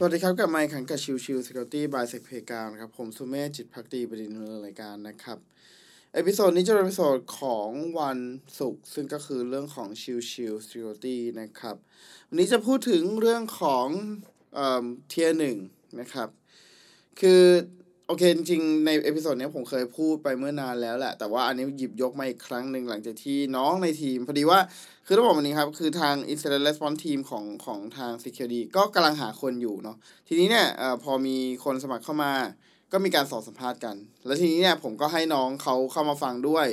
สวัสดีครับกับไมค์ขันกับชิว Security by Sec Playground นะครับผมสุเมธจิตภักดีประดิษฐ์ดำเนินรายการนะครับเอพิโซดนี้จะเป็นเอพิโซดของวันศุกร์ซึ่งก็คือเรื่องของชิว Security นะครับวันนี้จะพูดถึงเรื่องของTier 1นะครับคือโอเคจริงๆในเอพิโซดนี้ผมเคยพูดไปเมื่อนานแล้วแหละแต่ว่าอันนี้หยิบยกมาอีกครั้งหนึ่งหลังจากที่น้องในทีมพอดีว่าคือต้องบอกวันนี้ครับคือทาง Israel Response Team ของทาง Security ก็กำลังหาคนอยู่เนาะทีนี้เนี่ยพอมีคนสมัครเข้ามาก็มีการสอบสัมภาษณ์กันแล้วทีนี้เนี่ยผมก็ให้น้องเขาเข้ามาฟังด้วย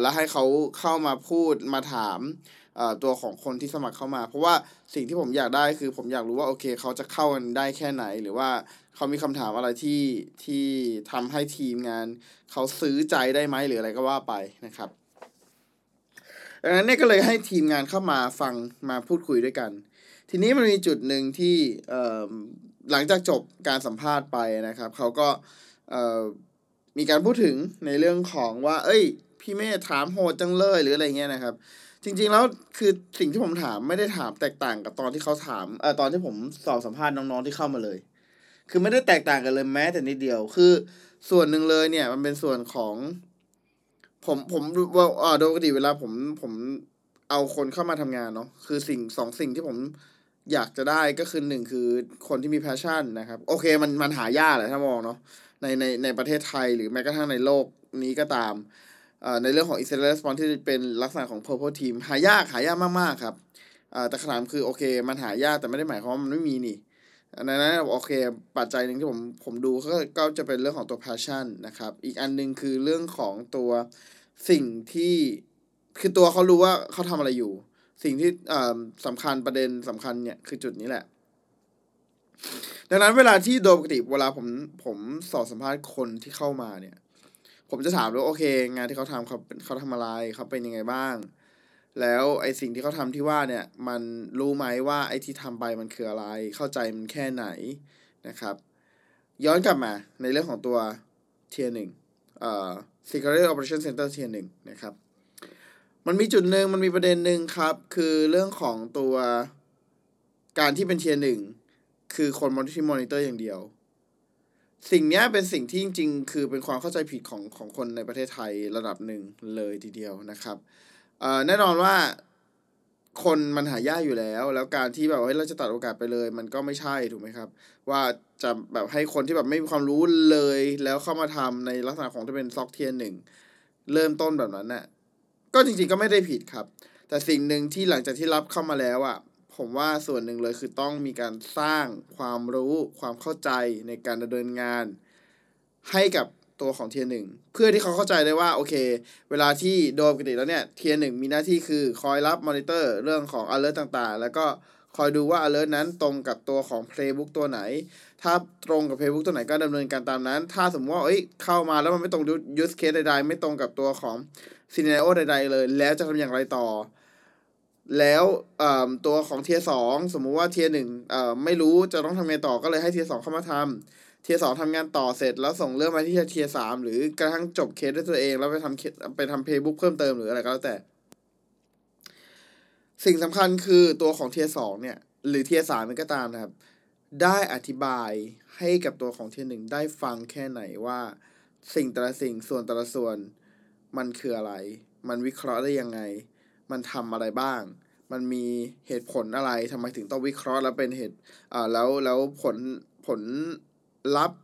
แล้วให้เขาเข้ามาพูดมาถามตัวของคนที่สมัครเข้ามาเพราะว่าสิ่งที่ผมอยากได้คือผมอยากรู้ว่าโอเคเขาจะเข้ากันได้แค่ไหนหรือว่าเขามีคำถามอะไรที่ทำให้ทีมงานเขาซื้อใจได้ไหมหรืออะไรก็ว่าไปนะครับดังนั้นเนี่ยก็เลยให้ทีมงานเข้ามาฟังมาพูดคุยด้วยกันทีนี้มันมีจุดหนึ่งที่หลังจากจบการสัมภาษณ์ไปนะครับเขาก็มีการพูดถึงในเรื่องของว่าเอ้ยพี่เมธถามโหดจังเลยหรืออะไรเงี้ยนะครับจริงๆแล้วคือสิ่งที่ผมถามไม่ได้ถามแตกต่างกับตอนที่เขาถามตอนที่ผมสอบสัมภาษณ์น้องๆที่เข้ามาเลยคือไม่ได้แตกต่างกันเลยแม้แต่นิดเดียวคือส่วนหนึ่งเลยเนี่ยมันเป็นส่วนของผมโดยปกติเวลาผมเอาคนเข้ามาทำงานเนาะคือ2 สิ่งที่ผมอยากจะได้ก็คือ1คือคนที่มีแพชชั่นนะครับโอเคมันหายากแหละถ้ามองเนาะในประเทศไทยหรือแม้กระทั่งในโลกนี้ก็ตามในเรื่องของ Israel Response ที่เป็นลักษณะของ Purple Team หายากมากๆครับแต่คำถามคือโอเคมันหายากแต่ไม่ได้หมายความว่ามันไม่มีนี่ในนั้นโอเคปัจจัยหนึ่งที่ผมดูก็จะเป็นเรื่องของตัว passion นะครับอีกอันนึงคือเรื่องของตัวสิ่งที่คือตัวเขารู้ว่าเขาทำอะไรอยู่สิ่งที่สำคัญประเด็นสำคัญเนี่ยคือจุดนี้แหละดังนั้นเวลาที่โดยปกติเวลาผมสอบสัมภาษณ์คนที่เข้ามาเนี่ยผมจะถามว่าโอเคงานที่เขาทำเขาทำอะไรเขาเป็นยังไงบ้างแล้วไอ้สิ่งที่เขาทำที่ว่าเนี่ยมันรู้ไหมว่าไอ้ที่ทำไปมันคืออะไรเข้าใจมันแค่ไหนนะครับย้อนกลับมาในเรื่องของตัว Tier 1Security Operation Center Tier 1นะครับมันมีจุดหนึ่งมันมีประเด็นหนึ่งครับคือเรื่องของตัวการที่เป็น Tier 1คือคนมอนิเตอร์อย่างเดียวสิ่งนี้เป็นสิ่งที่จริงๆคือเป็นความเข้าใจผิดของคนในประเทศไทยระดับหนึ่งเลยทีเดียวนะครับแน่นอนว่าคนมันหายากอยู่แล้วการที่แบบว่าเราจะตัดโอกาสไปเลยมันก็ไม่ใช่ถูกไหมครับว่าจะแบบให้คนที่แบบไม่มีความรู้เลยแล้วเข้ามาทำในลักษณะของที่เป็นซ็อกเทียร์1เริ่มต้นแบบนั้นน่ะก็จริงๆก็ไม่ได้ผิดครับแต่สิ่งหนึ่งที่หลังจากที่รับเข้ามาแล้วอ่ะผมว่าส่วนหนึ่งเลยคือต้องมีการสร้างความรู้ความเข้าใจในการดำเนินงานให้กับตัวของ Tier 1เพื่อที่เขาเข้าใจได้ว่าโอเคเวลาที่โดยปกติแล้วเนี่ย Tier 1มีหน้าที่คือคอยรับมอนิเตอร์เรื่องของ alert ต่างๆแล้วก็คอยดูว่า alert นั้นตรงกับตัวของ Playbook ตัวไหนถ้าตรงกับ Playbook ตัวไหนก็ดำเนินการตามนั้นถ้าสมมติว่าเข้ามาแล้วมันไม่ตรง use case ใดๆไม่ตรงกับตัวของ scenario ใดๆเลยแล้วจะทำอย่างไรต่อแล้วตัวของ Tier 2สมมุติว่า Tier 1ไม่รู้จะต้องทำไงต่อก็เลยให้ Tier 2เข้ามาทำ Tier 2ทำงานต่อเสร็จแล้วส่งเรื่องมาที่ Tier 3หรือกระทั่งจบเคสด้วยตัวเองแล้วไปทำ Playbook เพิ่มเติมหรืออะไรก็แล้วแต่สิ่งสำคัญคือตัวของ Tier 2เนี่ยหรือ Tier 3มันก็ตามนะครับได้อธิบายให้กับตัวของ Tier 1ได้ฟังแค่ไหนว่าสิ่งแต่ละสิ่งส่วนแต่ละส่วนมันคืออะไรมันวิเคราะห์ได้ยังไงมันทำอะไรบ้างมันมีเหตุผลอะไรทำไมถึงต้องวิเคราะห์แล้วเป็นเหตุแล้วผลลัพธ์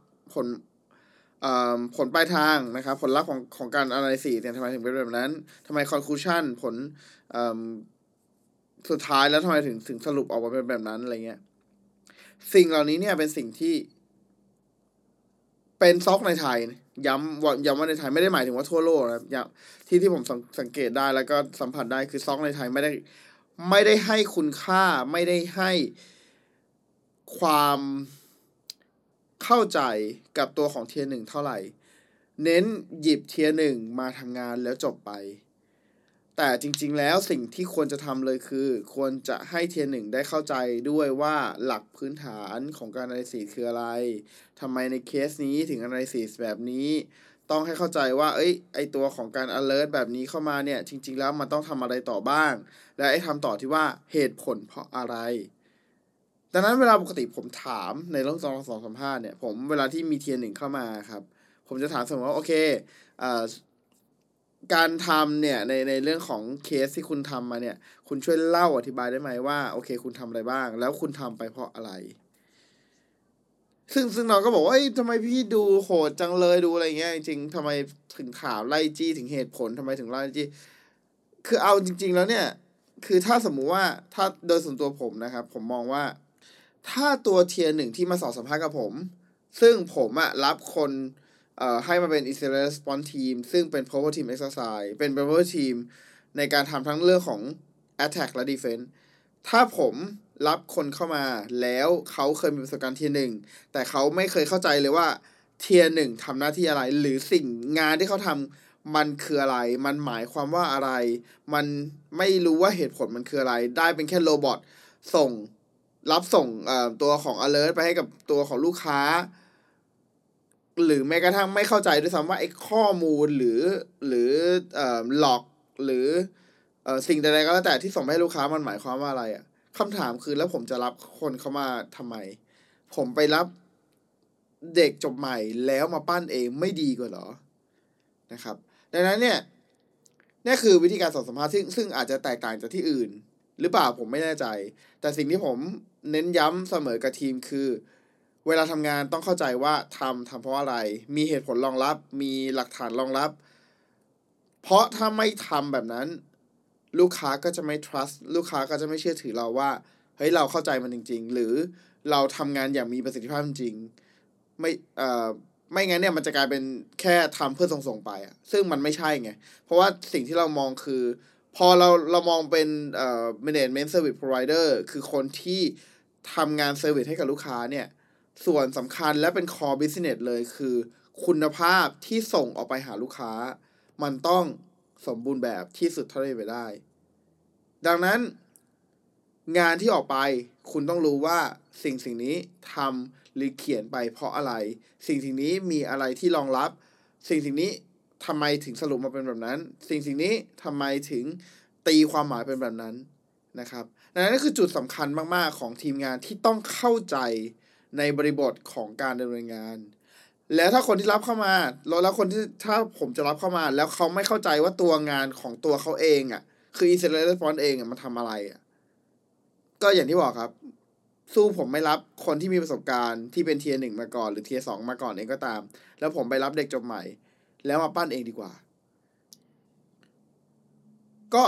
ผลปลายทางนะครับผลลัพธ์ของการ analysis เนี่ยทำไมถึงเป็นแบบนั้นทำไม conclusion ผลสุดท้ายแล้วทำไมถึงสรุปออกมาเป็นแบบนั้นอะไรเงี้ยสิ่งเหล่านี้เนี่ยเป็นสิ่งที่เป็นซ็อกในไทยย้ำว่าในไทยไม่ได้หมายถึงว่าทั่วโลกนะครับที่ผมสังเกตได้แล้วก็สัมผัสได้คือซ็อกในไทยไม่ได้ให้คุณค่าไม่ได้ให้ความเข้าใจกับตัวของ Tier 1เท่าไหร่เน้นหยิบ Tier 1มาทำงานแล้วจบไปแต่จริงๆแล้วสิ่งที่ควรจะทำเลยคือควรจะให้ Tier 1ได้เข้าใจด้วยว่าหลักพื้นฐานของการ analysis คืออะไรทำไมในเคสนี้ถึง analysis แบบนี้ต้องให้เข้าใจว่าไอตัวของการ alert แบบนี้เข้ามาเนี่ยจริงๆแล้วมันต้องทำอะไรต่อบ้างและไอ้ทำต่อที่ว่าเหตุผลเพราะอะไร ดังนั้นเวลาปกติผมถามในเรื่อง235เนี่ยผมเวลาที่มีเทียร์1เข้ามาครับผมจะถามเสมอว่าโอเคการทำเนี่ยในเรื่องของเคสที่คุณทำมาเนี่ยคุณช่วยเล่าอธิบายได้ไหมว่าโอเคคุณทำอะไรบ้างแล้วคุณทำไปเพราะอะไรซึ่งเราก็บอกว่าทำไมพี่ดูโหดจังเลยดูอะไรเงี้ยจริงๆทำไมถึงถามไล่จี้ถึงเหตุผลทำไมถึงไล่จี้คือเอาจริงๆแล้วเนี่ยคือถ้าสมมุติว่าถ้าโดยส่วนตัวผมนะครับผมมองว่าถ้าตัวเทียร์1ที่มาสอบสัมภาษณ์กับผมซึ่งผมอะรับคนให้มาเป็น Israel Response Team ซึ่งเป็น Purple Team Exercise เป็น Purple Team ในการทำทั้งเรื่องของ Attack และ Defense ถ้าผมรับคนเข้ามาแล้วเขาเคยมีประสบการณ์เทียร์1แต่เขาไม่เคยเข้าใจเลยว่าเทียร์1ทำหน้าที่อะไรหรือสิ่งงานที่เขาทำมันคืออะไรมันหมายความว่าอะไรมันไม่รู้ว่าเหตุผลมันคืออะไรได้เป็นแค่โรบอทรับส่งตัวของ alert ไปให้กับตัวของลูกค้าหรือแม้กระทั่งไม่เข้าใจด้วยซ้ำว่าไอ้ข้อมูลหรือหลอกหรือสิ่งใดๆก็แล้วแต่ที่ส่งให้ลูกค้ามันหมายความว่าอะไรอ่ะคำถามคือแล้วผมจะรับคนเข้ามาทำไมผมไปรับเด็กจบใหม่แล้วมาปั้นเองไม่ดีกว่าเหรอนะครับดังนั้นเนี่ยนี่คือวิธีการสอบสัมภาษณ์ซึ่งอาจจะแตกต่างจากที่อื่นหรือเปล่าผมไม่แน่ใจแต่สิ่งที่ผมเน้นย้ำเสมอกับทีมคือเวลาทำงานต้องเข้าใจว่าทำเพราะอะไรมีเหตุผลรองรับมีหลักฐานรองรับเพราะถ้าไม่ทำแบบนั้นลูกค้าก็จะไม่ trust ลูกค้าก็จะไม่เชื่อถือเราว่าเฮ้ยเราเข้าใจมันจริงๆหรือเราทำงานอย่างมีประสิทธิภาพจริงไม่งั้นเนี่ยมันจะกลายเป็นแค่ทำเพื่อส่งไปอะซึ่งมันไม่ใช่ไงเพราะว่าสิ่งที่เรามองคือพอเรามองเป็นmanagement service provider คือคนที่ทำงาน service ให้กับลูกค้าเนี่ยส่วนสำคัญและเป็น core business เลยคือคุณภาพที่ส่งออกไปหาลูกค้ามันต้องสมบูรณ์แบบที่สุดเท่าที่ไปได้ดังนั้นงานที่ออกไปคุณต้องรู้ว่าสิ่งนี้ทำหรือเขียนไปเพราะอะไรสิ่งนี้มีอะไรที่รองรับสิ่งนี้ทำไมถึงสรุปมาเป็นแบบนั้นสิ่งนี้ทำไมถึงตีความหมายเป็นแบบนั้นนะครับนั่นคือจุดสำคัญมากๆของทีมงานที่ต้องเข้าใจในบริบทของการดำเนินงานแล้วถ้าคนที่รับเข้ามาแล้วคนที่ถ้าผมจะรับเข้ามาแล้วเขาไม่เข้าใจว่าตัวงานของตัวเขาเองอ่ะคือ Israel Response เองอ่ะมันทำอะไรอ่ะก็อย่างที่บอกครับสู้ผมไม่รับคนที่มีประสบการณ์ที่เป็นเทียร์1มาก่อนหรือเทียร์2มาก่อนเองก็ตามแล้วผมไปรับเด็กจบใหม่แล้วมาปั้นเองดีกว่าก็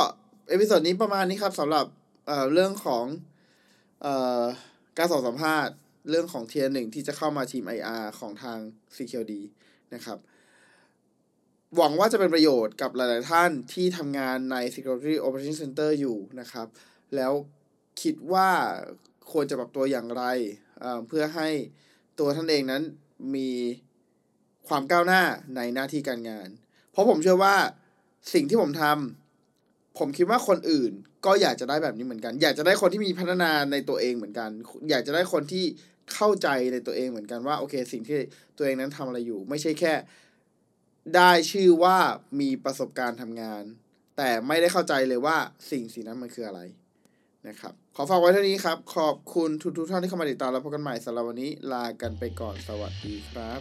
เอพิโซดนี้ประมาณนี้ครับสำหรับเรื่องของการสอบสัมภาษณ์เรื่องของเทียร์1ที่จะเข้ามาทีม IR ของทาง Security นะครับหวังว่าจะเป็นประโยชน์กับหลายๆท่านที่ทำงานใน Security Operation Center อยู่นะครับแล้วคิดว่าควรจะปรับตัวอย่างไรเพื่อให้ตัวท่านเองนั้นมีความก้าวหน้าในหน้าที่การงานเพราะผมเชื่อว่าสิ่งที่ผมทำผมคิดว่าคนอื่นก็อยากจะได้แบบนี้เหมือนกันอยากจะได้คนที่มีพัฒนาในตัวเองเหมือนกันอยากจะได้คนที่เข้าใจในตัวเองเหมือนกันว่าโอเคสิ่งที่ตัวเองนั้นทำอะไรอยู่ไม่ใช่แค่ได้ชื่อว่ามีประสบการณ์ทำงานแต่ไม่ได้เข้าใจเลยว่าสิ่งนั้นมันคืออะไรนะครับขอฝากไว้เท่านี้ครับขอบคุณทุกท่านที่เข้ามาติดตามและพบกันใหม่สัปดาห์วันนี้ลากันไปก่อนสวัสดีครับ